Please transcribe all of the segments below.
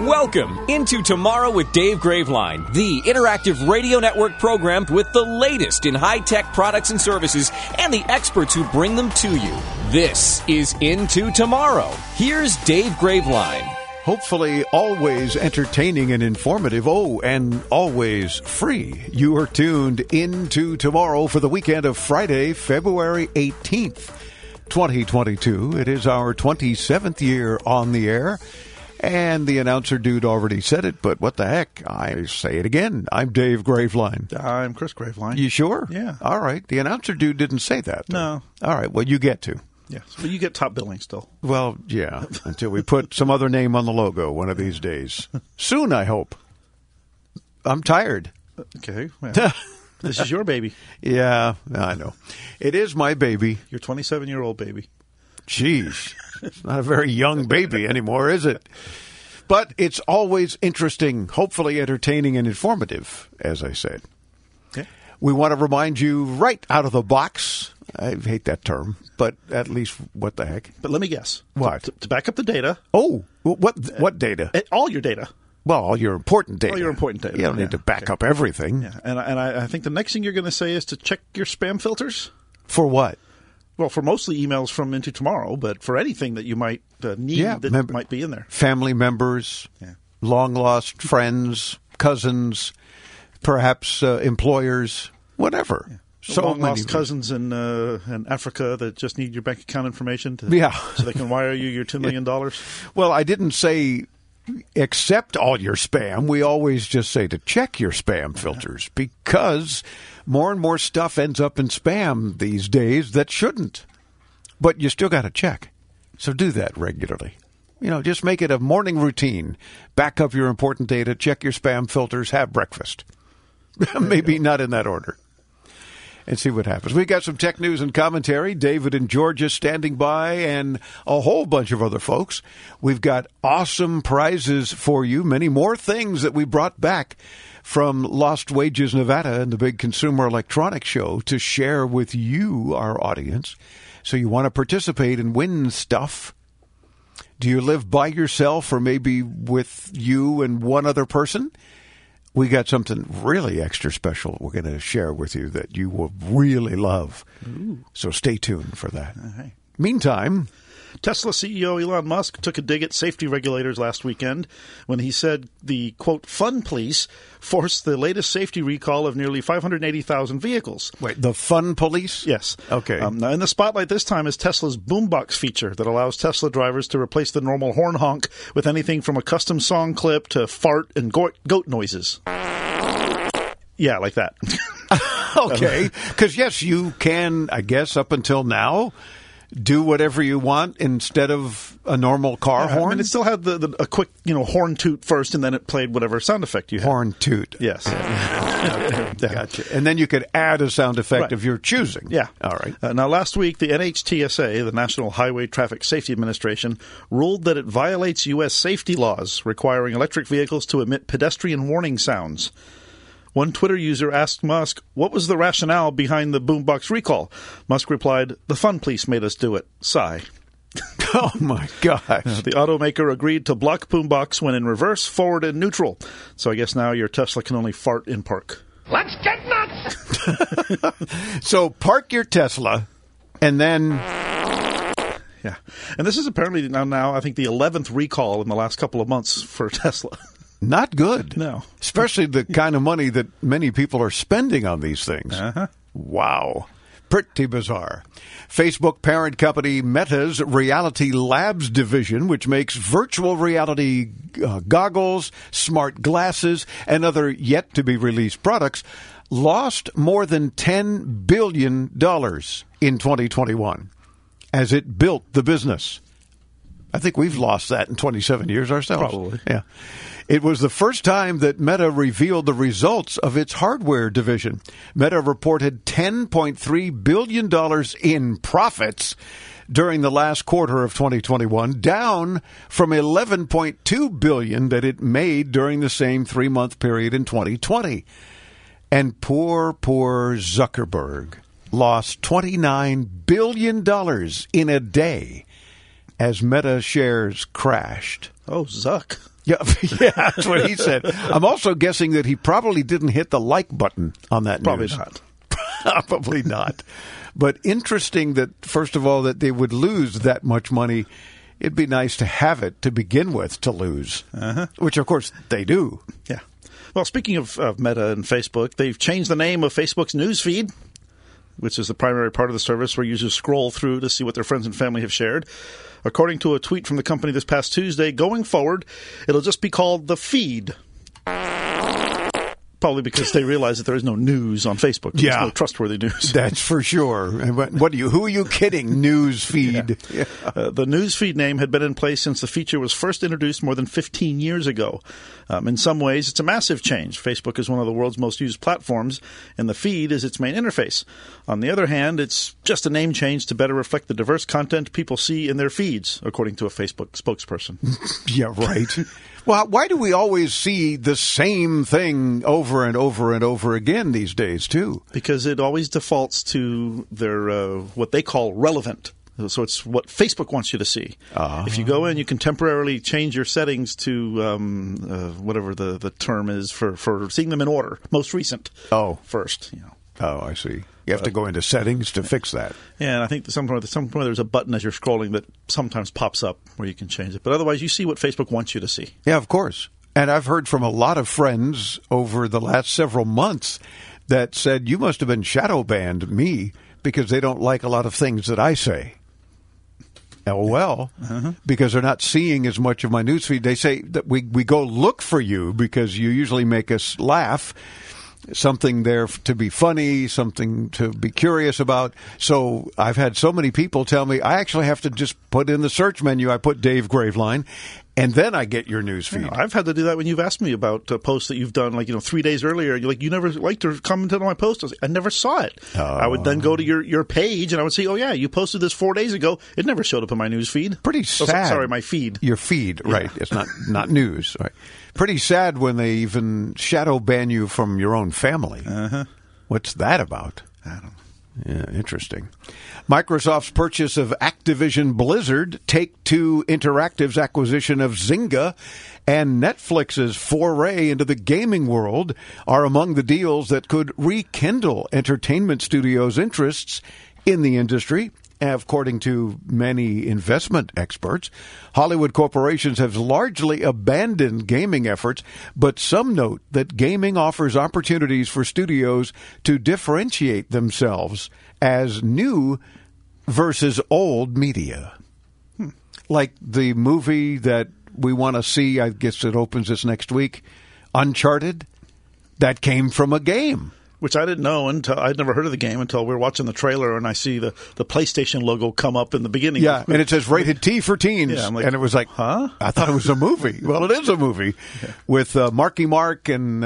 Welcome Into Tomorrow with Dave Graveline, the interactive radio network program with the latest in high-tech products and services and the experts who bring them to you. This is Into Tomorrow. Here's Dave Graveline. Hopefully always entertaining and informative, and always free. You are tuned Into Tomorrow for the weekend of Friday, February 18th, 2022. It is our 27th year on the air. And the announcer dude already said it, but what the heck? I say it again. I'm Dave Graveline. I'm Chris Graveline. You sure? Yeah. All right. The announcer dude didn't say that, though. No. All right. Well, you get to. Yes. But you get top billing still. Well, yeah. Until we put some other name on the logo one of these days. Soon, I hope. I'm tired. Okay. Well. This is your baby. Yeah. I know. It is my baby. Your 27-year-old baby. Jeez, it's not a very young baby anymore, is it? But it's always interesting, hopefully entertaining and informative, as I said. Okay. We want to remind you right out of the box. I hate that term, but at least what the heck? But let me guess. What? To back up the data. Oh, what data? All your data. Well, all your important data. All your important data. You don't need to back up everything. Yeah. And I think the next thing you're going to say is to check your spam filters. For what? Well, for mostly emails from Into Tomorrow, but for anything that you might need that might be in there. Family members, long-lost friends, cousins, perhaps employers, whatever. Yeah. So long-lost cousins in Africa that just need your bank account information so they can wire you your $2 million. Well, I didn't say accept all your spam. We always just say to check your spam filters because more and more stuff ends up in spam these days that shouldn't. But you still got to check. So do that regularly. You know, just make it a morning routine. Back up your important data, check your spam filters, have breakfast. Maybe not in that order. And see what happens. We got some tech news and commentary. David in Georgia standing by and a whole bunch of other folks. We've got awesome prizes for you. Many more things that we brought back from Lost Wages, Nevada and the big Consumer Electronics Show to share with you, our audience. So you want to participate and win stuff. Do you live by yourself or maybe with you and one other person? We got something really extra special we're going to share with you that you will really love. Ooh. So stay tuned for that. Right. Meantime, Tesla CEO Elon Musk took a dig at safety regulators last weekend when he said the, quote, fun police forced the latest safety recall of nearly 580,000 vehicles. Wait, the fun police? Yes. Okay. Now, in the spotlight this time is Tesla's boombox feature that allows Tesla drivers to replace the normal horn honk with anything from a custom song clip to fart and goat noises. Yeah, like that. Okay. Because, yes, you can, I guess, up until now, do whatever you want instead of a normal car horn. I mean, it still had a quick, horn toot first, and then it played whatever sound effect you had. Horn toot. Yes. Gotcha. And then you could add a sound effect of your choosing. Yeah. All right. Now, last week, the NHTSA, the National Highway Traffic Safety Administration, ruled that it violates U.S. safety laws requiring electric vehicles to emit pedestrian warning sounds. One Twitter user asked Musk, what was the rationale behind the boombox recall? Musk replied, the fun police made us do it. Sigh. Oh, my gosh. The automaker agreed to block boombox when in reverse, forward, and neutral. So I guess now your Tesla can only fart in park. Let's get nuts! So park your Tesla and then... Yeah. And this is apparently now I think, the 11th recall in the last couple of months for Tesla. Not good. No. Especially the kind of money that many people are spending on these things. Uh-huh. Wow. Pretty bizarre. Facebook parent company Meta's Reality Labs division, which makes virtual reality goggles, smart glasses, and other yet-to-be-released products, lost more than $10 billion in 2021 as it built the business. I think we've lost that in 27 years ourselves. Probably. Yeah. It was the first time that Meta revealed the results of its hardware division. Meta reported $10.3 billion in profits during the last quarter of 2021, down from $11.2 billion that it made during the same three-month period in 2020. And poor Zuckerberg lost $29 billion in a day as Meta shares crashed. Oh, Zuck. Yeah, that's what he said. I'm also guessing that he probably didn't hit the like button on that news. Probably not. But interesting that, first of all, that they would lose that much money. It'd be nice to have it to begin with to lose, which, of course, they do. Yeah. Well, speaking of Meta and Facebook, they've changed the name of Facebook's newsfeed, which is the primary part of the service where users scroll through to see what their friends and family have shared. According to a tweet from the company this past Tuesday, going forward, it'll just be called The Feed. Probably because they realize that there is no news on Facebook. There's no trustworthy news. That's for sure. Who are you kidding? News feed. Yeah. Yeah. The news feed name had been in place since the feature was first introduced more than 15 years ago. In some ways, it's a massive change. Facebook is one of the world's most used platforms, and the feed is its main interface. On the other hand, it's just a name change to better reflect the diverse content people see in their feeds, according to a Facebook spokesperson. Yeah, right. Well, why do we always see the same thing over and over and over again these days, too? Because it always defaults to their what they call relevant. So it's what Facebook wants you to see. Uh-huh. If you go in, you can temporarily change your settings to whatever the term is for seeing them in order. Most recent. Oh. First, you know. Oh, I see. You have to go into settings to fix that. Yeah, and I think somewhere there's a button as you're scrolling that sometimes pops up where you can change it. But otherwise, you see what Facebook wants you to see. Yeah, of course. And I've heard from a lot of friends over the last several months that said, you must have been shadow banned me because they don't like a lot of things that I say. Because they're not seeing as much of my newsfeed. They say that we go look for you because you usually make us laugh. Something there to be funny, something to be curious about. So I've had so many people tell me, I actually have to just put in the search menu, I put Dave Graveline, and then I get your news feed. You know, I've had to do that when you've asked me about a post that you've done, 3 days earlier. You're like, you never liked or commented on my post. I was like, I never saw it. I would then go to your page, and I would say, oh, yeah, you posted this 4 days ago. It never showed up in my news feed. Pretty sad. My feed. Your feed, right. Yeah. It's not news. Right. Pretty sad when they even shadow ban you from your own family. What's that about? I don't know. Yeah, interesting. Microsoft's purchase of Activision Blizzard, Take-Two Interactive's acquisition of Zynga, and Netflix's foray into the gaming world are among the deals that could rekindle entertainment studios' interests in the industry. According to many investment experts, Hollywood corporations have largely abandoned gaming efforts, but some note that gaming offers opportunities for studios to differentiate themselves as new versus old media. Like the movie that we want to see, I guess it opens this next week, Uncharted, that came from a game. Which I didn't know until I'd never heard of the game until we were watching the trailer and I see the PlayStation logo come up in the beginning. Yeah, and it says rated T for teens. Yeah, and it was like, huh? I thought it was a movie. Well, it is a movie with Marky Mark and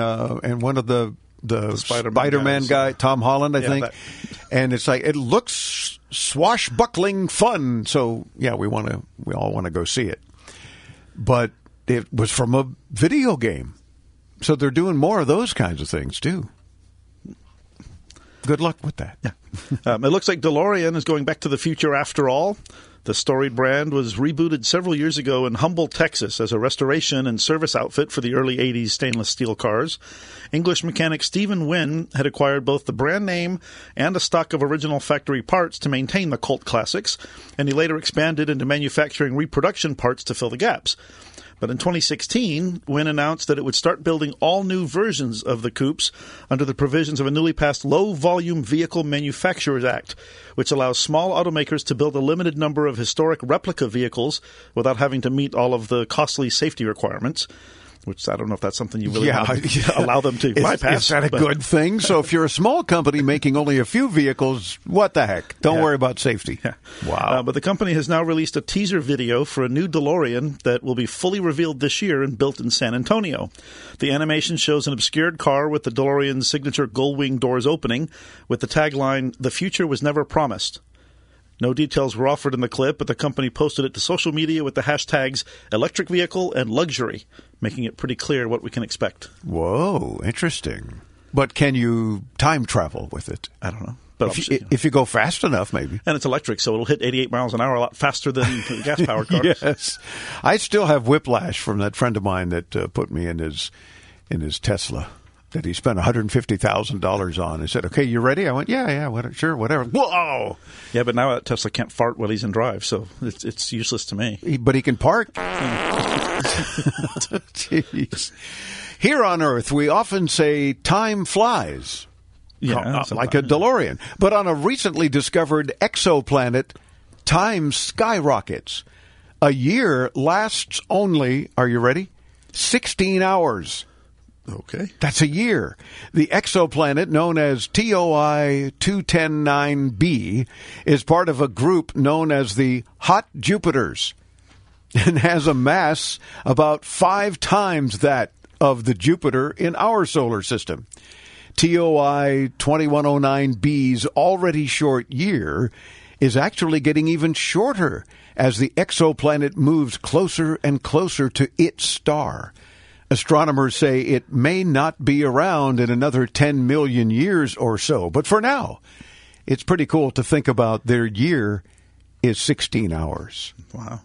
one of the Spider-Man guy, Tom Holland, I think. That. And it's like, it looks swashbuckling fun. So, yeah, we all want to go see it. But it was from a video game. So they're doing more of those kinds of things, too. Good luck with that. Yeah. It looks like DeLorean is going back to the future after all. The storied brand was rebooted several years ago in Humble, Texas, as a restoration and service outfit for the early 80s stainless steel cars. English mechanic Stephen Wynne had acquired both the brand name and a stock of original factory parts to maintain the cult classics, and he later expanded into manufacturing reproduction parts to fill the gaps. But in 2016, Wynn announced that it would start building all new versions of the coupes under the provisions of a newly passed Low-Volume Vehicle Manufacturers Act, which allows small automakers to build a limited number of historic replica vehicles without having to meet all of the costly safety requirements. which I don't know if that's something you really want to allow them to bypass. Is that a good thing? So if you're a small company making only a few vehicles, what the heck? Don't worry about safety. Yeah. Wow. But the company has now released a teaser video for a new DeLorean that will be fully revealed this year and built in San Antonio. The animation shows an obscured car with the DeLorean's signature gull wing doors opening with the tagline, "The future was never promised." No details were offered in the clip, but the company posted it to social media with the hashtags electric vehicle and luxury, making it pretty clear what we can expect. Whoa, interesting. But can you time travel with it? I don't know. But if you go fast enough, maybe. And it's electric, so it'll hit 88 miles an hour a lot faster than gas-powered cars. Yes. I still have whiplash from that friend of mine that put me in his Tesla that he spent $150,000 on. He said, "Okay, you ready?" I went, "Yeah, sure, whatever." Whoa! Yeah, but now Tesla can't fart while he's in drive, so it's useless to me. But he can park. Jeez. Here on Earth, we often say time flies, like a DeLorean. But on a recently discovered exoplanet, time skyrockets. A year lasts only, are you ready, 16 hours. Okay. That's a year. The exoplanet, known as TOI 2109b, is part of a group known as the Hot Jupiters and has a mass about 5 times that of the Jupiter in our solar system. TOI 2109b's already short year is actually getting even shorter as the exoplanet moves closer and closer to its star. Astronomers say it may not be around in another 10 million years or so. But for now, it's pretty cool to think about their year is 16 hours. Wow.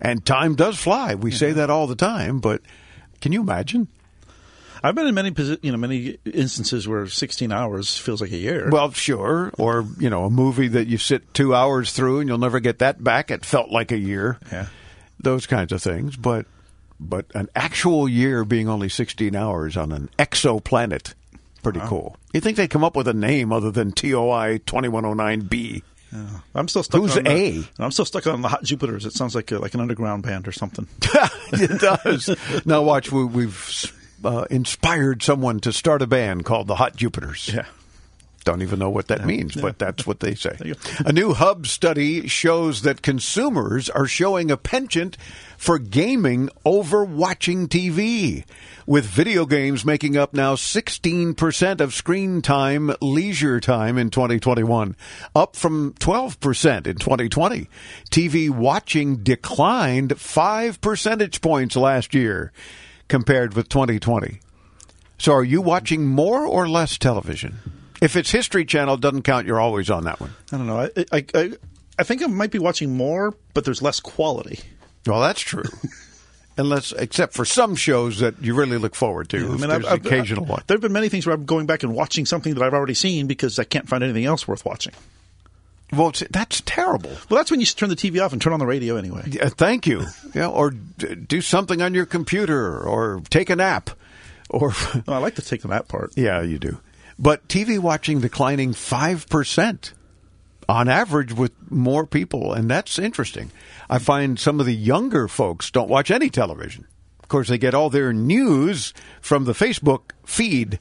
And time does fly. We say that all the time, but can you imagine? I've been in many instances where 16 hours feels like a year. Well, sure. Or, a movie that you sit 2 hours through and you'll never get that back. It felt like a year. Yeah. Those kinds of things. But an actual year being only 16 hours on an exoplanet, pretty cool. You'd think they'd come up with a name other than TOI 2109b. Yeah. I'm still stuck I'm still stuck on the Hot Jupiters. It sounds like an underground band or something. It does. Now watch, we've inspired someone to start a band called the Hot Jupiters. Yeah. Don't even know what that means, but that's what they say. A new Hub study shows that consumers are showing a penchant for gaming over watching TV, with video games making up now 16% of screen time, leisure time in 2021, up from 12% in 2020. TV watching declined 5 percentage points last year compared with 2020. So are you watching more or less television? If it's History Channel, it doesn't count. You're always on that one. I don't know. I think I might be watching more, but there's less quality. Well, that's true. Unless, except for some shows that you really look forward to. Yeah, occasional one. There have been many things where I'm going back and watching something that I've already seen because I can't find anything else worth watching. Well, that's terrible. Well, that's when you turn the TV off and turn on the radio anyway. Yeah, thank you. Yeah, or do something on your computer or take a nap. Or well, I like to take the nap part. Yeah, you do. But TV watching declining 5% on average with more people, and that's interesting. I find some of the younger folks don't watch any television. Of course, they get all their news from the Facebook feed,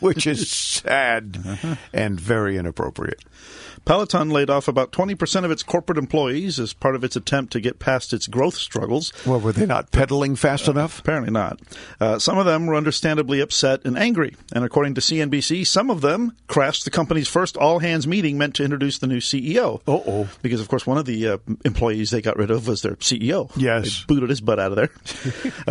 which is sad and very inappropriate. Peloton laid off about 20% of its corporate employees as part of its attempt to get past its growth struggles. Well, were they not pedaling fast enough? Apparently not. Some of them were understandably upset and angry. And according to CNBC, some of them crashed the company's first all-hands meeting meant to introduce the new CEO. Uh-oh. Because, of course, one of the employees they got rid of was their CEO. Yes. They booted his butt out of there.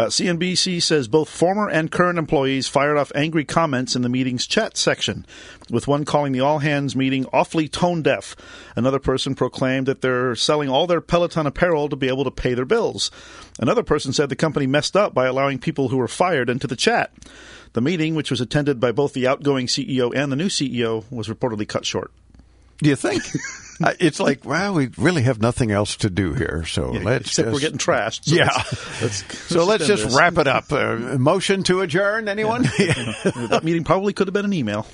CNBC says both former and current employees fired off angry comments in the meeting's chat section, with one calling the all-hands meeting awfully tone-deaf. Another person proclaimed that they're selling all their Peloton apparel to be able to pay their bills. Another person said the company messed up by allowing people who were fired into the chat. The meeting, which was attended by both the outgoing CEO and the new CEO, was reportedly cut short. Do you think? It's like, well, we really have nothing else to do here, so let's except we're getting trashed. So let's just wrap it up. Motion to adjourn, anyone? That meeting probably could have been an email.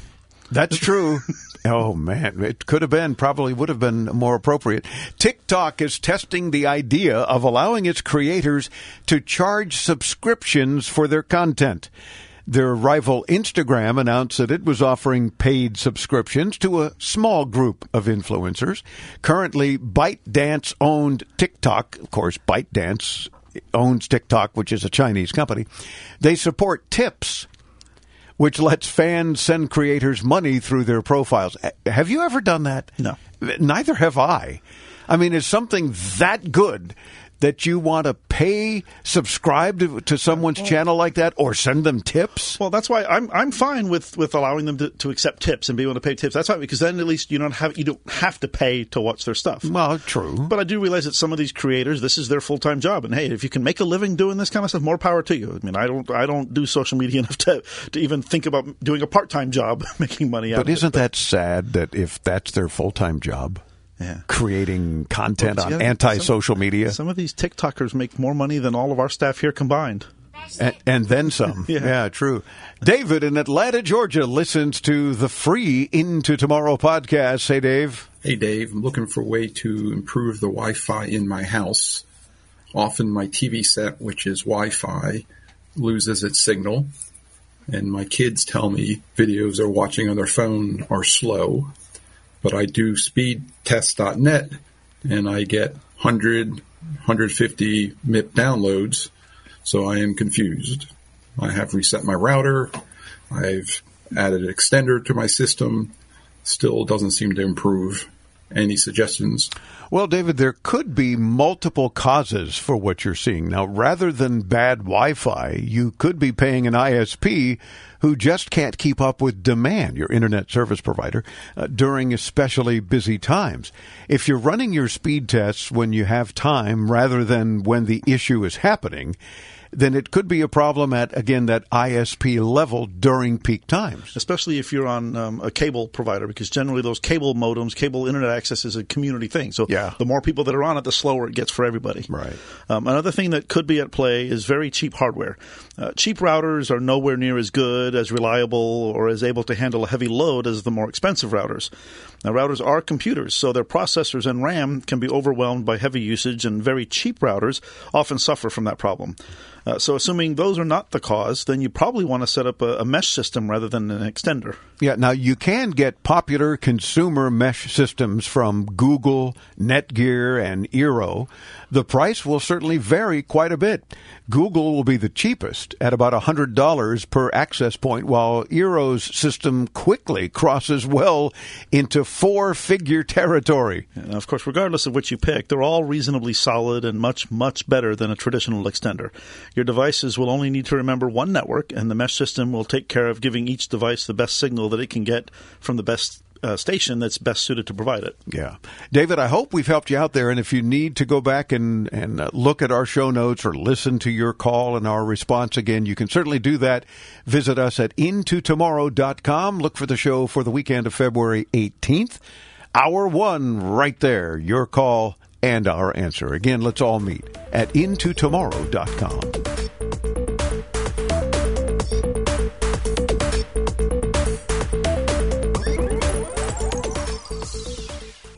That's true. Oh, man. It could have been, probably would have been more appropriate. TikTok is testing the idea of allowing its creators to charge subscriptions for their content. Their rival Instagram announced that it was offering paid subscriptions to a small group of influencers. Currently, ByteDance owned TikTok. Of course, ByteDance owns TikTok, which is a Chinese company. They support tips, which lets fans send creators money through their profiles. Have you ever done that? No. Neither have I. I mean, it's something that good that you want to pay, subscribe to someone's channel like that, or send them tips? Well, that's why I'm fine with allowing them to accept tips and be able to pay tips. That's fine, because then at least you don't have to pay to watch their stuff. Well, true. But I do realize that some of these creators, this is their full-time job. And, hey, if you can make a living doing this kind of stuff, more power to you. I mean, I don't do social media enough to even think about doing a part-time job making money out of it. But isn't that sad that if that's their full-time job? Yeah. Creating content on anti-social media. Some of these TikTokers make more money than all of our staff here combined. And then some. Yeah, true. David in Atlanta, Georgia, listens to the free Into Tomorrow podcast. Hey, Dave. Hey, Dave. I'm looking for a way to improve the Wi-Fi in my house. Often my TV set, which is Wi-Fi, loses its signal. And my kids tell me videos they're watching on their phone are slow. But I do speedtest.net, and I get 100, 150 MIP downloads, so I am confused. I have reset my router. I've added an extender to my system. Still doesn't seem to improve. Any suggestions? Well, David, there could be multiple causes for what you're seeing. Now, rather than bad Wi-Fi, you could be paying an ISP who just can't keep up with demand, your internet service provider, during especially busy times. If you're running your speed tests when you have time rather than when the issue is happening, then it could be a problem at, again, that ISP level during peak times. Especially if you're on a cable provider, because generally those cable modems, cable internet access is a community thing. So the more people that are on it, the slower it gets for everybody. Right. Another thing that could be at play is very cheap hardware. Cheap routers are nowhere near as good, as reliable, or as able to handle a heavy load as the more expensive routers. Now, routers are computers, so their processors and RAM can be overwhelmed by heavy usage, and very cheap routers often suffer from that problem. So assuming those are not the cause, then you probably want to set up a mesh system rather than an extender. Yeah, now you can get popular consumer mesh systems from Google, Netgear, and Eero. The price will certainly vary quite a bit. Google will be the cheapest at about $100 per access point, while Eero's system quickly crosses well into four-figure territory. And of course, regardless of which you pick, they're all reasonably solid and much, much better than a traditional extender. Your devices will only need to remember one network, and the mesh system will take care of giving each device the best signal that it can get from the best station that's best suited to provide it. Yeah. David, I hope we've helped you out there, and if you need to go back and look at our show notes or listen to your call and our response again, you can certainly do that. Visit us at intotomorrow.com. Look for the show for the weekend of February 18th. Hour one right there, your call and our answer. Again, let's all meet at intotomorrow.com.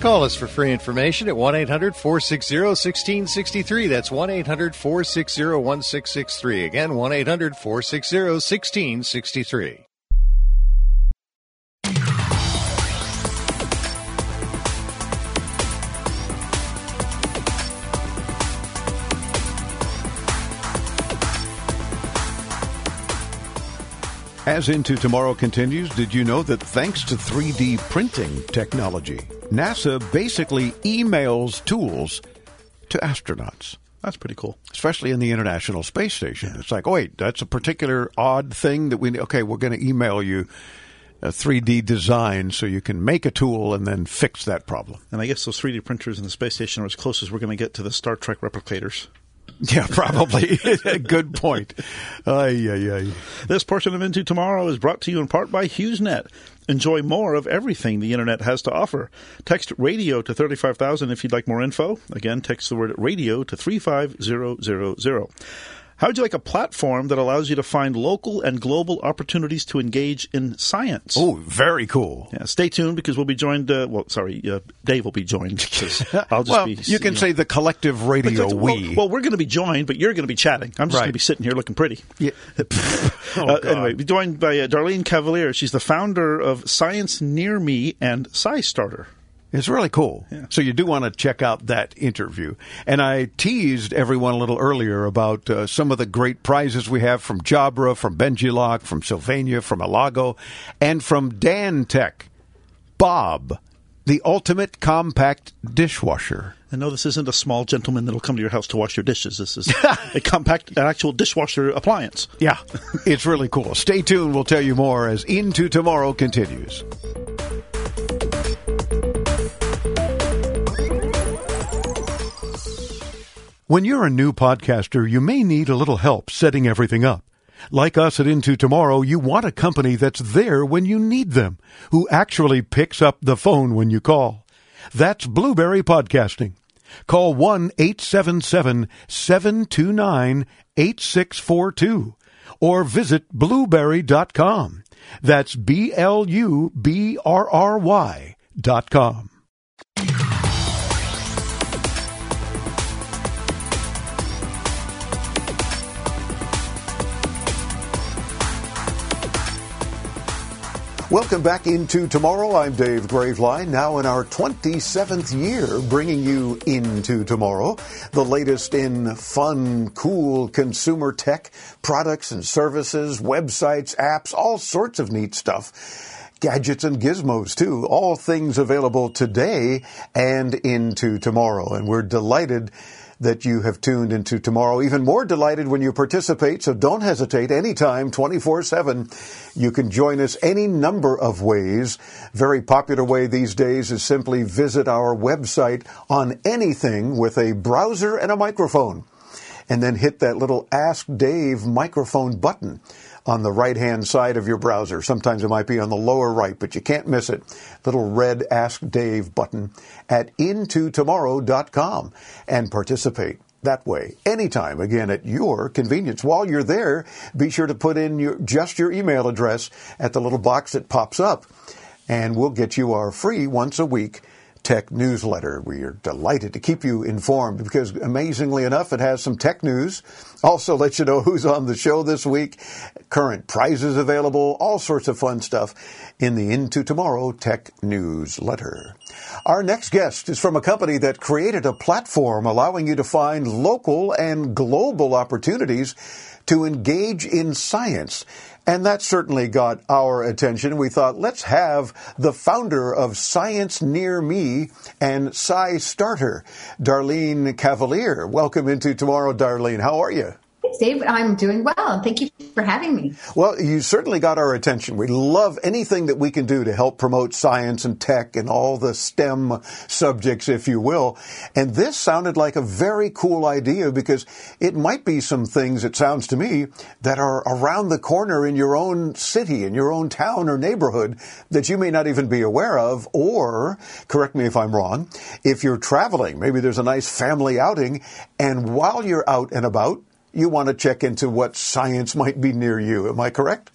Call us for free information at 1-800-460-1663. That's 1-800-460-1663. Again, 1-800-460-1663. As Into Tomorrow continues, did you know that thanks to 3D printing technology, NASA basically emails tools to astronauts? That's pretty cool. Especially in the International Space Station. Yeah. It's like, oh, wait, that's a particular odd thing that we... Okay, we're going to email you a 3D design so you can make a tool and then fix that problem. And I guess those 3D printers in the space station are as close as we're going to get to the Star Trek replicators. Yeah, probably. Good point. This portion of Into Tomorrow is brought to you in part by HughesNet. Enjoy more of everything the Internet has to offer. Text radio to 35,000 if you'd like more info. Again, text the word radio to 35000. How would you like a platform that allows you to find local and global opportunities to engage in science? Oh, very cool. Yeah, stay tuned because we'll be joined Dave will be joined. I'll just say the collective radio we. Well, we're going to be joined, but you're going to be chatting. I'm just going to be sitting here looking pretty. Yeah. Anyway, be joined by Darlene Cavalier. She's the founder of Science Near Me and SciStarter. It's really cool. Yeah. So you do want to check out that interview. And I teased everyone a little earlier about some of the great prizes we have from Jabra, from Benji Locke, from Sylvania, from Alago, and from Dan Tech. Bob, the ultimate compact dishwasher. And no, this isn't a small gentleman that'll come to your house to wash your dishes. This is a compact, an actual dishwasher appliance. Yeah, it's really cool. Stay tuned. We'll tell you more as Into Tomorrow continues. When you're a new podcaster, you may need a little help setting everything up. Like us at Into Tomorrow, you want a company that's there when you need them, who actually picks up the phone when you call. That's Blubrry Podcasting. Call 1-877-729-8642 or visit blubrry.com. That's BLUBRRY.com. Welcome back Into Tomorrow. I'm Dave Graveline, now in our 27th year, bringing you Into Tomorrow, the latest in fun, cool consumer tech, products and services, websites, apps, all sorts of neat stuff. Gadgets and gizmos, too. All things available today and into tomorrow. And we're delighted that you have tuned into tomorrow. Even more delighted when you participate, so don't hesitate. Anytime, 24/7, you can join us any number of ways. Very popular way these days is simply visit our website on anything with a browser and a microphone, and then hit that little Ask Dave microphone button on the right-hand side of your browser. Sometimes it might be on the lower right, but you can't miss it. Little red Ask Dave button at intotomorrow.com and participate that way anytime, again, at your convenience. While you're there, be sure to put in your email address at the little box that pops up, and we'll get you our free once-a-week tech newsletter. We are delighted to keep you informed because, amazingly enough, it has some tech news. Also lets you know who's on the show this week, current prizes available, all sorts of fun stuff in the Into Tomorrow tech newsletter. Our next guest is from a company that created a platform allowing you to find local and global opportunities to engage in science. And that certainly got our attention. We thought, let's have the founder of Science Near Me and SciStarter, Darlene Cavalier. Welcome Into Tomorrow, Darlene. How are you? Thanks, Dave. I'm doing well. Thank you for having me. Well, you certainly got our attention. We love anything that we can do to help promote science and tech and all the STEM subjects, if you will. And this sounded like a very cool idea because it might be some things, it sounds to me, that are around the corner in your own city, in your own town or neighborhood that you may not even be aware of. Or, correct me if I'm wrong, if you're traveling, maybe there's a nice family outing, and while you're out and about, you want to check into what science might be near you. Am I correct?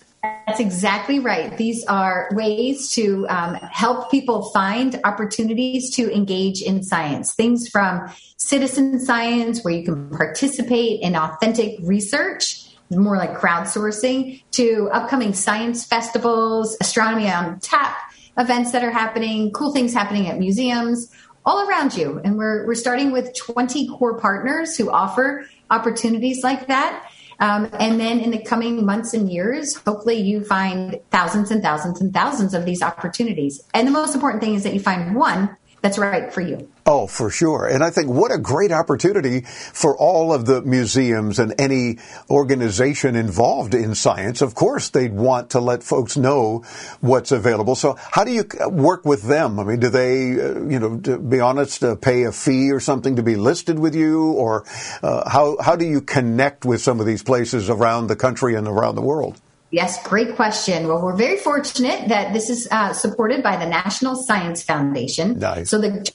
That's exactly right. These are ways to help people find opportunities to engage in science. Things from citizen science, where you can participate in authentic research, more like crowdsourcing, to upcoming science festivals, astronomy on tap events that are happening, cool things happening at museums, all around you. And we're starting with 20 core partners who offer opportunities like that. And then in the coming months and years, hopefully you find thousands and thousands and thousands of these opportunities. And the most important thing is that you find one that's right for you. Oh, for sure. And I think what a great opportunity for all of the museums and any organization involved in science. Of course, they'd want to let folks know what's available. So how do you work with them? I mean, do they, to be honest, pay a fee or something to be listed with you? Or how do you connect with some of these places around the country and around the world? Yes, great question. Well, we're very fortunate that this is supported by the National Science Foundation. Nice. So which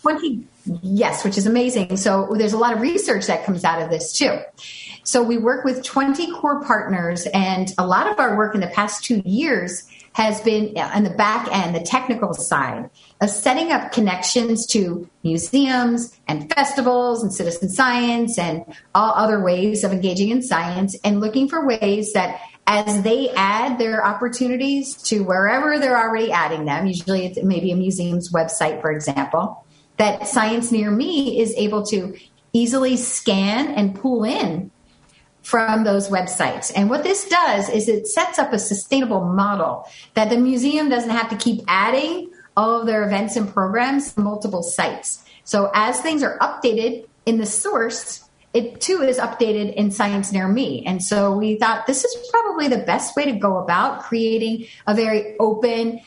is amazing. So there's a lot of research that comes out of this too. So we work with 20 core partners, and a lot of our work in the past 2 years has been on the back end, the technical side of setting up connections to museums and festivals and citizen science and all other ways of engaging in science, and looking for ways that as they add their opportunities to wherever they're already adding them, usually it's maybe a museum's website, for example, that Science Near Me is able to easily scan and pull in from those websites. And what this does is it sets up a sustainable model that the museum doesn't have to keep adding all of their events and programs to multiple sites. So as things are updated in the source, it too is updated in Science Near Me. And so we thought this is probably the best way to go about creating a very open,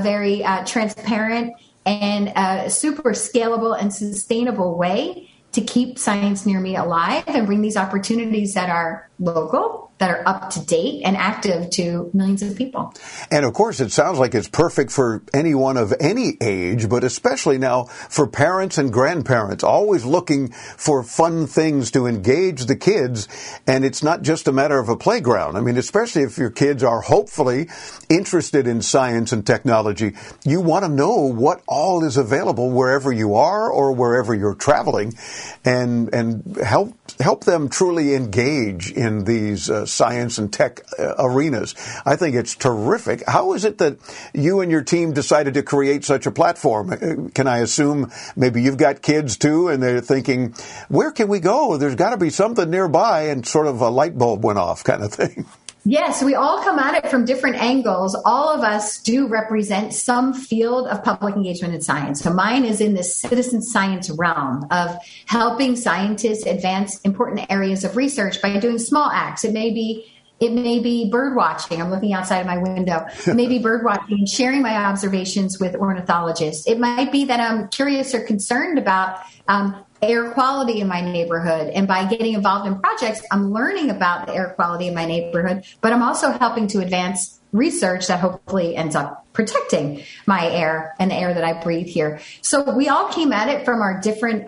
very transparent, and super scalable and sustainable way to keep Science Near Me alive and bring these opportunities that are local, that are up to date and active to millions of people. And of course, it sounds like it's perfect for anyone of any age, but especially now for parents and grandparents, always looking for fun things to engage the kids. And it's not just a matter of a playground. I mean, especially if your kids are hopefully interested in science and technology, you want to know what all is available wherever you are or wherever you're traveling, and help them truly engage in these science and tech arenas. I think it's terrific. How is it that you and your team decided to create such a platform? Can I assume maybe you've got kids too, and they're thinking, where can we go? There's got to be something nearby, and sort of a light bulb went off kind of thing. Yes, we all come at it from different angles. All of us do represent some field of public engagement in science. So mine is in this citizen science realm of helping scientists advance important areas of research by doing small acts. It may be bird watching. I'm looking outside of my window. It may be bird watching and sharing my observations with ornithologists. It might be that I'm curious or concerned about air quality in my neighborhood. And by getting involved in projects, I'm learning about the air quality in my neighborhood, but I'm also helping to advance research that hopefully ends up protecting my air and the air that I breathe here. So we all came at it from our different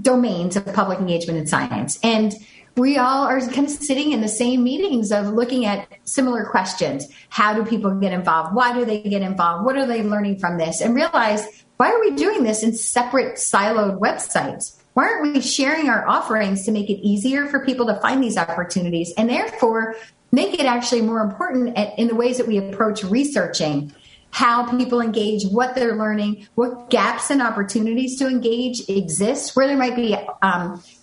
domains of public engagement in science. And we all are kind of sitting in the same meetings of looking at similar questions. How do people get involved? Why do they get involved? What are they learning from this? And realize, why are we doing this in separate siloed websites? Why aren't we sharing our offerings to make it easier for people to find these opportunities, and therefore make it actually more important in the ways that we approach researching how people engage, what they're learning, what gaps and opportunities to engage exist, where there might be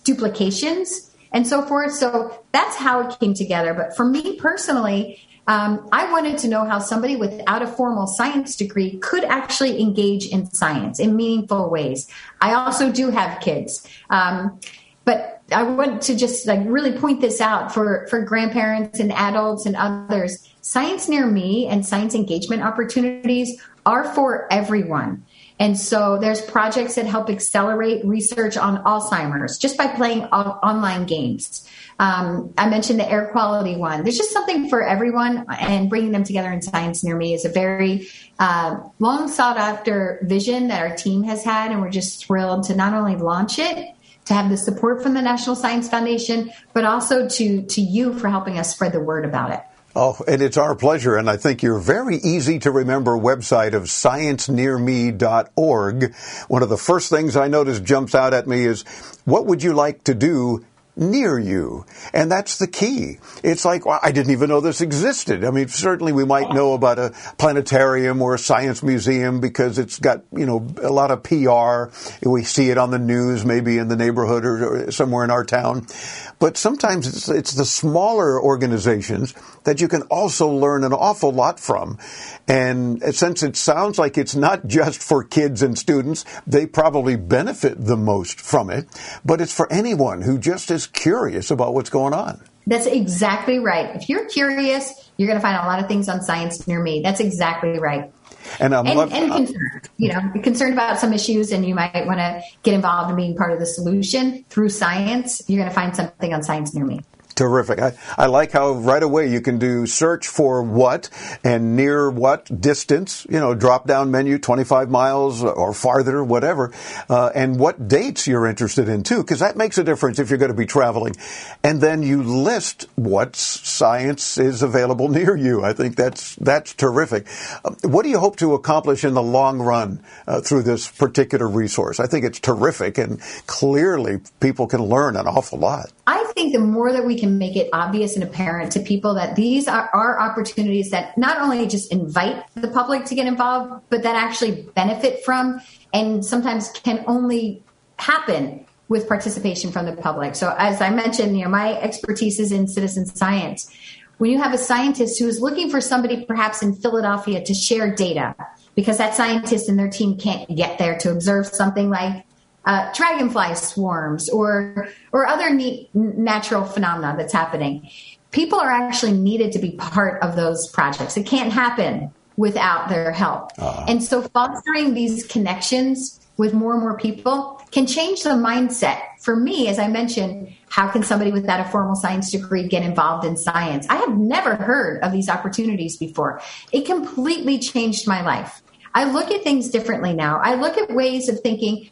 duplications and so forth. So that's how it came together. But for me personally, I wanted to know how somebody without a formal science degree could actually engage in science in meaningful ways. I also do have kids, but I want to just really point this out for grandparents and adults and others. Science Near Me and science engagement opportunities are for everyone. And so there's projects that help accelerate research on Alzheimer's just by playing online games. I mentioned the air quality one. There's just something for everyone, and bringing them together in Science Near Me is a very long sought after vision that our team has had. And we're just thrilled to not only launch it, to have the support from the National Science Foundation, but also to you for helping us spread the word about it. Oh, and it's our pleasure. And I think your very easy to remember website of ScienceNearMe.org. One of the first things I noticed jumps out at me is, what would you like to do near you. And that's the key. It's like, well, I didn't even know this existed. I mean, certainly we might know about a planetarium or a science museum because it's got, you know, a lot of PR. We see it on the news, maybe in the neighborhood or somewhere in our town. But sometimes it's the smaller organizations that you can also learn an awful lot from. And since it sounds like it's not just for kids and students, they probably benefit the most from it. But it's for anyone who just is curious about what's going on. That's exactly right. If you're curious, you're going to find a lot of things on Science Near Me. That's exactly right. And concerned, you know, you're concerned about some issues and you might want to get involved in being part of the solution through science. You're going to find something on Science Near Me. Terrific. I like how right away you can do search for what and near what distance, you know, drop down menu, 25 miles or farther, whatever, and what dates you're interested in too, because that makes a difference if you're going to be traveling. And then you list what science is available near you. I think that's terrific. What do you hope to accomplish in the long run through this particular resource? I think it's terrific and clearly people can learn an awful lot. I think the more that we can make it obvious and apparent to people that these are opportunities that not only just invite the public to get involved, but that actually benefit from and sometimes can only happen with participation from the public. So as I mentioned, you know, my expertise is in citizen science. When you have a scientist who is looking for somebody perhaps in Philadelphia to share data because that scientist and their team can't get there to observe something like dragonfly swarms or other neat natural phenomena that's happening. People are actually needed to be part of those projects. It can't happen without their help. And so fostering these connections with more and more people can change the mindset. For me, as I mentioned, how can somebody without a formal science degree get involved in science? I have never heard of these opportunities before. It completely changed my life. I look at things differently now. I look at ways of thinking.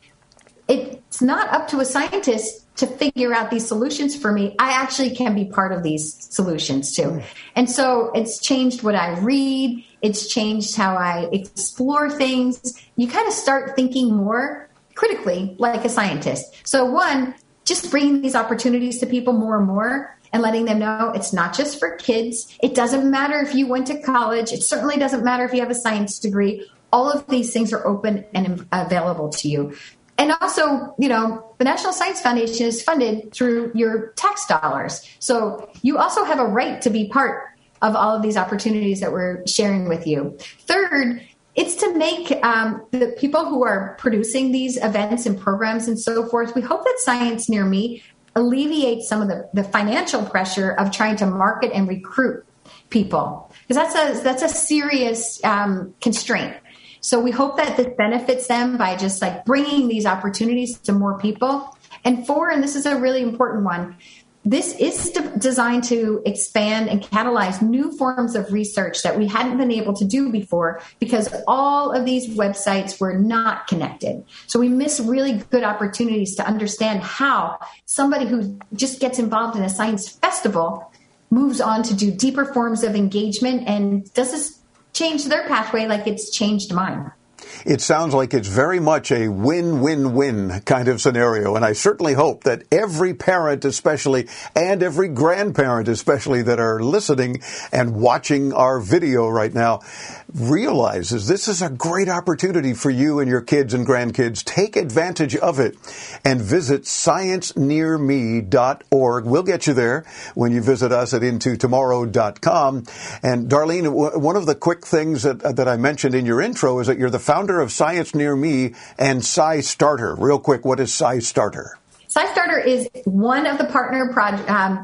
It's not up to a scientist to figure out these solutions for me. I actually can be part of these solutions too. And so it's changed what I read. It's changed how I explore things. You kind of start thinking more critically like a scientist. So one, just bringing these opportunities to people more and more and letting them know it's not just for kids. It doesn't matter if you went to college. It certainly doesn't matter if you have a science degree. All of these things are open and available to you. And also, you know, the National Science Foundation is funded through your tax dollars. So you also have a right to be part of all of these opportunities that we're sharing with you. Third, it's to make the people who are producing these events and programs and so forth, we hope that Science Near Me alleviates some of the financial pressure of trying to market and recruit people. Because that's a serious constraint. So we hope that this benefits them by just like bringing these opportunities to more people. And four, and this is a really important one, this is designed to expand and catalyze new forms of research that we hadn't been able to do before because all of these websites were not connected. So we miss really good opportunities to understand how somebody who just gets involved in a science festival moves on to do deeper forms of engagement and does this change their pathway like it's changed mine. It sounds like it's very much a win-win-win kind of scenario, and I certainly hope that every parent especially and every grandparent especially that are listening and watching our video right now realizes this is a great opportunity for you and your kids and grandkids. Take advantage of it and visit ScienceNearMe.org. We'll get you there when you visit us at intotomorrow.com. And Darlene, one of the quick things that I mentioned in your intro is that you're the founder of Science Near Me and SciStarter. Real quick, what is SciStarter? SciStarter is one of the partner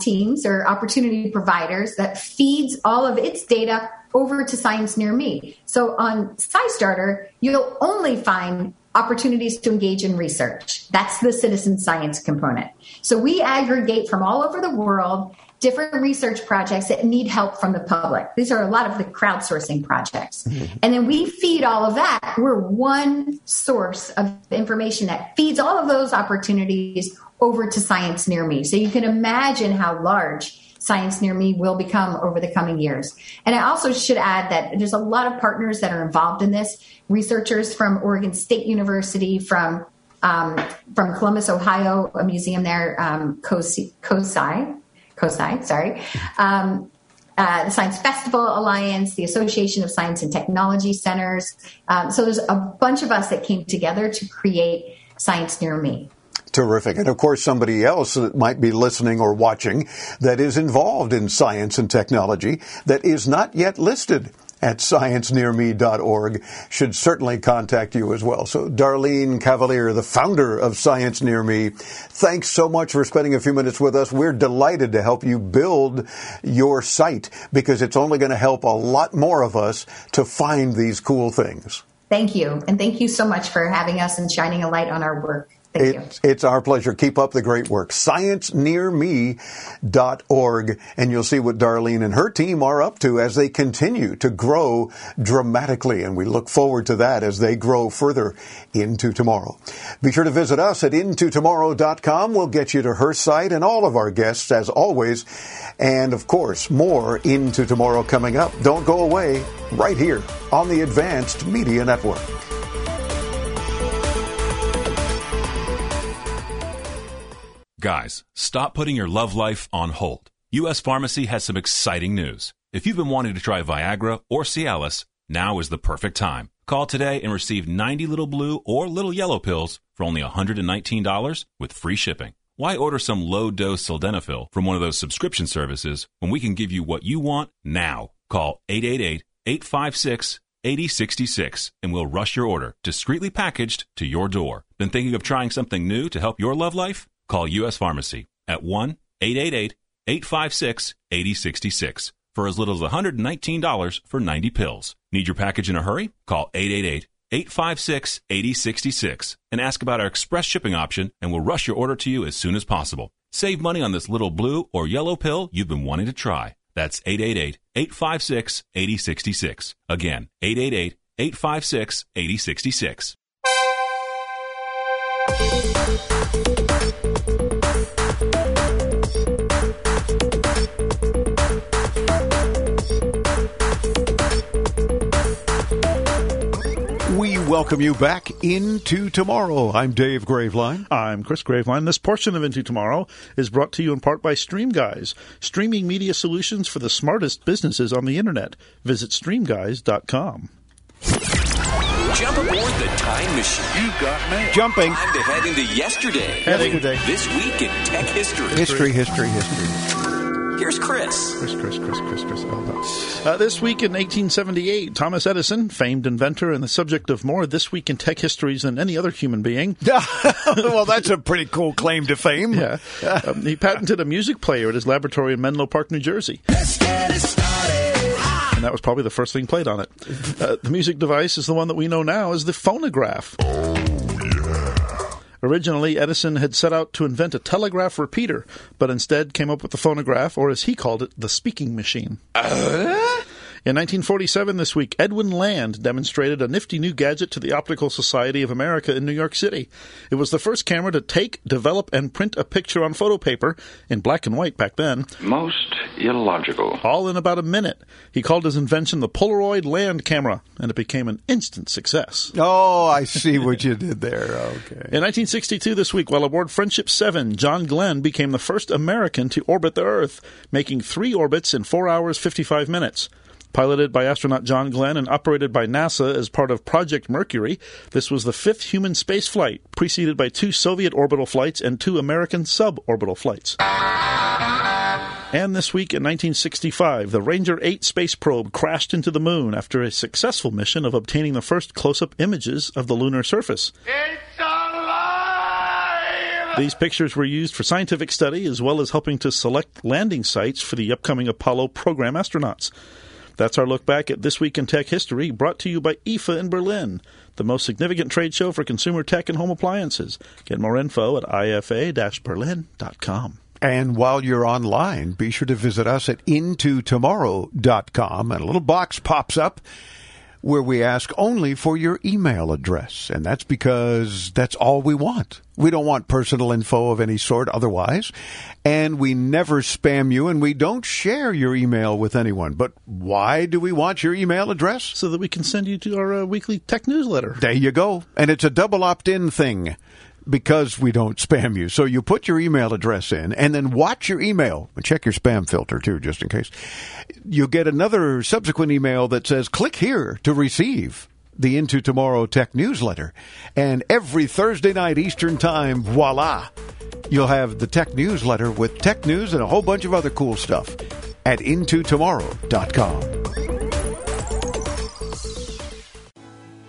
teams or opportunity providers that feeds all of its data over to Science Near Me. So on SciStarter, you'll only find opportunities to engage in research. That's the citizen science component. So we aggregate from all over the world different research projects that need help from the public. These are a lot of the crowdsourcing projects. And then we feed all of that. We're one source of information that feeds all of those opportunities over to Science Near Me. So you can imagine how large Science Near Me will become over the coming years. And I also should add that there's a lot of partners that are involved in this, researchers from Oregon State University, from from Columbus, Ohio, a museum there, COSI, the Science Festival Alliance, the Association of Science and Technology Centers. So there's a bunch of us that came together to create Science Near Me. Terrific. And of course, somebody else that might be listening or watching that is involved in science and technology that is not yet listed at ScienceNearMe.org should certainly contact you as well. So Darlene Cavalier, the founder of Science Near Me, thanks so much for spending a few minutes with us. We're delighted to help you build your site because it's only going to help a lot more of us to find these cool things. Thank you. And thank you so much for having us and shining a light on our work. It's our pleasure. Keep up the great work. ScienceNearMe.org, and you'll see what Darlene and her team are up to as they continue to grow dramatically, and we look forward to that as they grow further into tomorrow. Be sure to visit us at intotomorrow.com. We'll get you to her site and all of our guests, as always, and, of course, more Into Tomorrow coming up. Don't go away, right here on the Advanced Media Network. Guys, stop putting your love life on hold. U.S. Pharmacy has some exciting news. If you've been wanting to try Viagra or Cialis, now is the perfect time. Call today and receive 90 little blue or little yellow pills for only $119 with free shipping. Why order some low-dose sildenafil from one of those subscription services when we can give you what you want now? Call 888-856-8066 and we'll rush your order, discreetly packaged, to your door. Been thinking of trying something new to help your love life? Call U.S. Pharmacy at 1-888-856-8066 for as little as $119 for 90 pills. Need your package in a hurry? Call 888-856-8066 and ask about our express shipping option, and we'll rush your order to you as soon as possible. Save money on this little blue or yellow pill you've been wanting to try. That's 888-856-8066. Again, 888-856-8066. We welcome you back into tomorrow. I'm Dave Graveline. I'm Chris Graveline. This portion of Into Tomorrow is brought to you in part by Stream Guys, streaming media solutions for the smartest businesses on the internet. Visit StreamGuys.com. Jump aboard the time machine. You got me. Jumping. Time to head into yesterday. This week in tech history. History. Here's Chris. Chris. Hold on. This week in 1878, Thomas Edison, famed inventor and the subject of more This Week in Tech Histories than any other human being. Well, that's a pretty cool claim to fame. Yeah. He patented a music player at his laboratory in Menlo Park, New Jersey. Let's get it started. And that was probably the first thing played on it. The music device is the one that we know now as the phonograph. Oh, yeah. Originally, Edison had set out to invent a telegraph repeater, but instead came up with the phonograph, or as he called it, the speaking machine. In 1947 this week, Edwin Land demonstrated a nifty new gadget to the Optical Society of America in New York City. It was the first camera to take, develop, and print a picture on photo paper, in black and white back then. Most illogical. All in about a minute. He called his invention the Polaroid Land camera, and it became an instant success. Oh, I see what you did there. Okay. In 1962 this week, while aboard Friendship 7, John Glenn became the first American to orbit the Earth, making 3 orbits in 4 hours, 55 minutes. Piloted by astronaut John Glenn and operated by NASA as part of Project Mercury, this was the 5th human space flight, preceded by 2 Soviet orbital flights and 2 American suborbital flights. And this week in 1965, the Ranger 8 space probe crashed into the moon after a successful mission of obtaining the first close-up images of the lunar surface. It's alive! These pictures were used for scientific study as well as helping to select landing sites for the upcoming Apollo program astronauts. That's our look back at This Week in Tech History, brought to you by IFA in Berlin, the most significant trade show for consumer tech and home appliances. Get more info at ifa-berlin.com. And while you're online, be sure to visit us at intotomorrow.com, and a little box pops up where we ask only for your email address, and that's because that's all we want. We don't want personal info of any sort otherwise, and we never spam you, and we don't share your email with anyone. But why do we want your email address? So that we can send you to our weekly tech newsletter. There you go. And it's a double opt-in thing. because we don't spam you. So you put your email address in and then watch your email and check your spam filter too, just in case. You'll get another subsequent email that says, click here to receive the Into Tomorrow Tech Newsletter. And every Thursday night Eastern Time, voila, you'll have the Tech Newsletter with tech news and a whole bunch of other cool stuff at intotomorrow.com.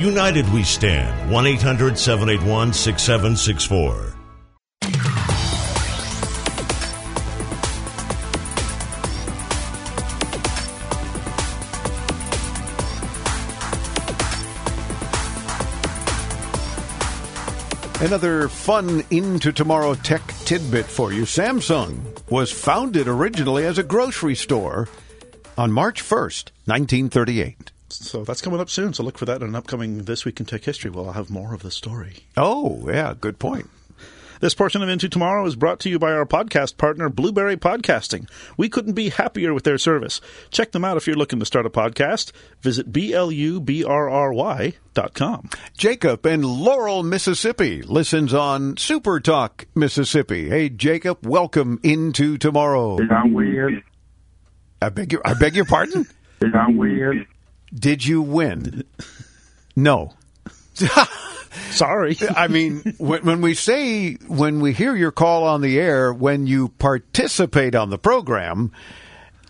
United we stand. 1-800-781-6764. Another fun Into Tomorrow tech tidbit for you. Samsung was founded originally as a grocery store on March 1st, 1938. So that's coming up soon. So look for that in an upcoming This Week in Tech History. We'll have more of the story. Oh, yeah. Good point. This portion of Into Tomorrow is brought to you by our podcast partner, Blubrry Podcasting. We couldn't be happier with their service. Check them out if you're looking to start a podcast. Visit BLUBRRY.com. Jacob in Laurel, Mississippi listens on Super Talk, Mississippi. Hey, Jacob, welcome Into Tomorrow. Did I win? I beg your pardon? Did I win? Did you win? No. Sorry. I mean, when we hear your call on the air, when you participate on the program,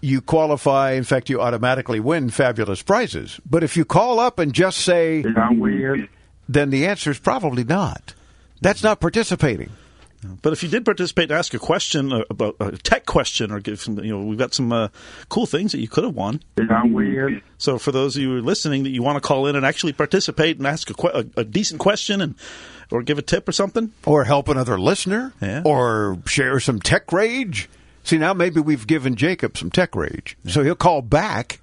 you qualify. In fact, you automatically win fabulous prizes. But if you call up and just say, "Did I win?" then the answer is probably not. That's not participating. But if you did participate and ask a question about a tech question, or give some, we've got some cool things that you could have won. So for those of you who are listening that you want to call in and actually participate and ask a decent question and or give a tip or something, or help another listener, yeah. Or share some tech rage. See, now maybe we've given Jacob some tech rage, yeah. So he'll call back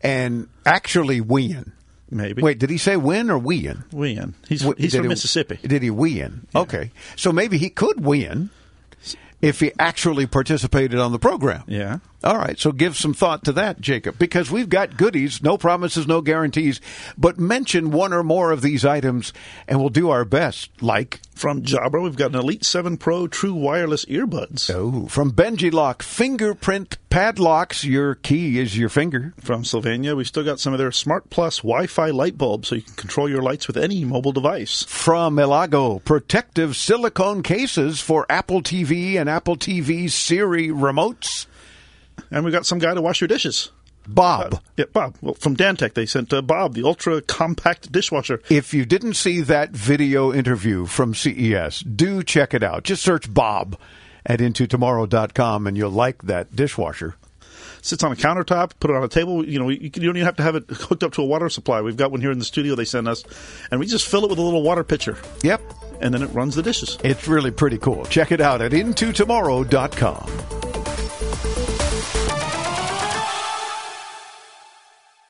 and actually win. Maybe. Wait, did he say win or win? Win. He's from Mississippi. Did he win? Yeah. Okay. So maybe he could win if he actually participated on the program. Yeah. All right. So give some thought to that, Jacob, because we've got goodies, no promises, no guarantees, but mention one or more of these items and we'll do our best. Like from Jabra, we've got an Elite 7 Pro True Wireless Earbuds. Oh, from Benji Lock, fingerprint padlocks. Your key is your finger. From Sylvania, we've still got some of their Smart Plus Wi-Fi light bulbs so you can control your lights with any mobile device. From Elago, protective silicone cases for Apple TV and Apple TV Siri remotes. And we got some guy to wash your dishes. Bob. Yeah, Bob. Well, from Dantec, they sent Bob, the ultra-compact dishwasher. If you didn't see that video interview from CES, do check it out. Just search Bob at intotomorrow.com, and you'll like that dishwasher. Sits on a countertop, put it on a table. You don't even have to have it hooked up to a water supply. We've got one here in the studio they sent us, and we just fill it with a little water pitcher. Yep. And then it runs the dishes. It's really pretty cool. Check it out at intotomorrow.com.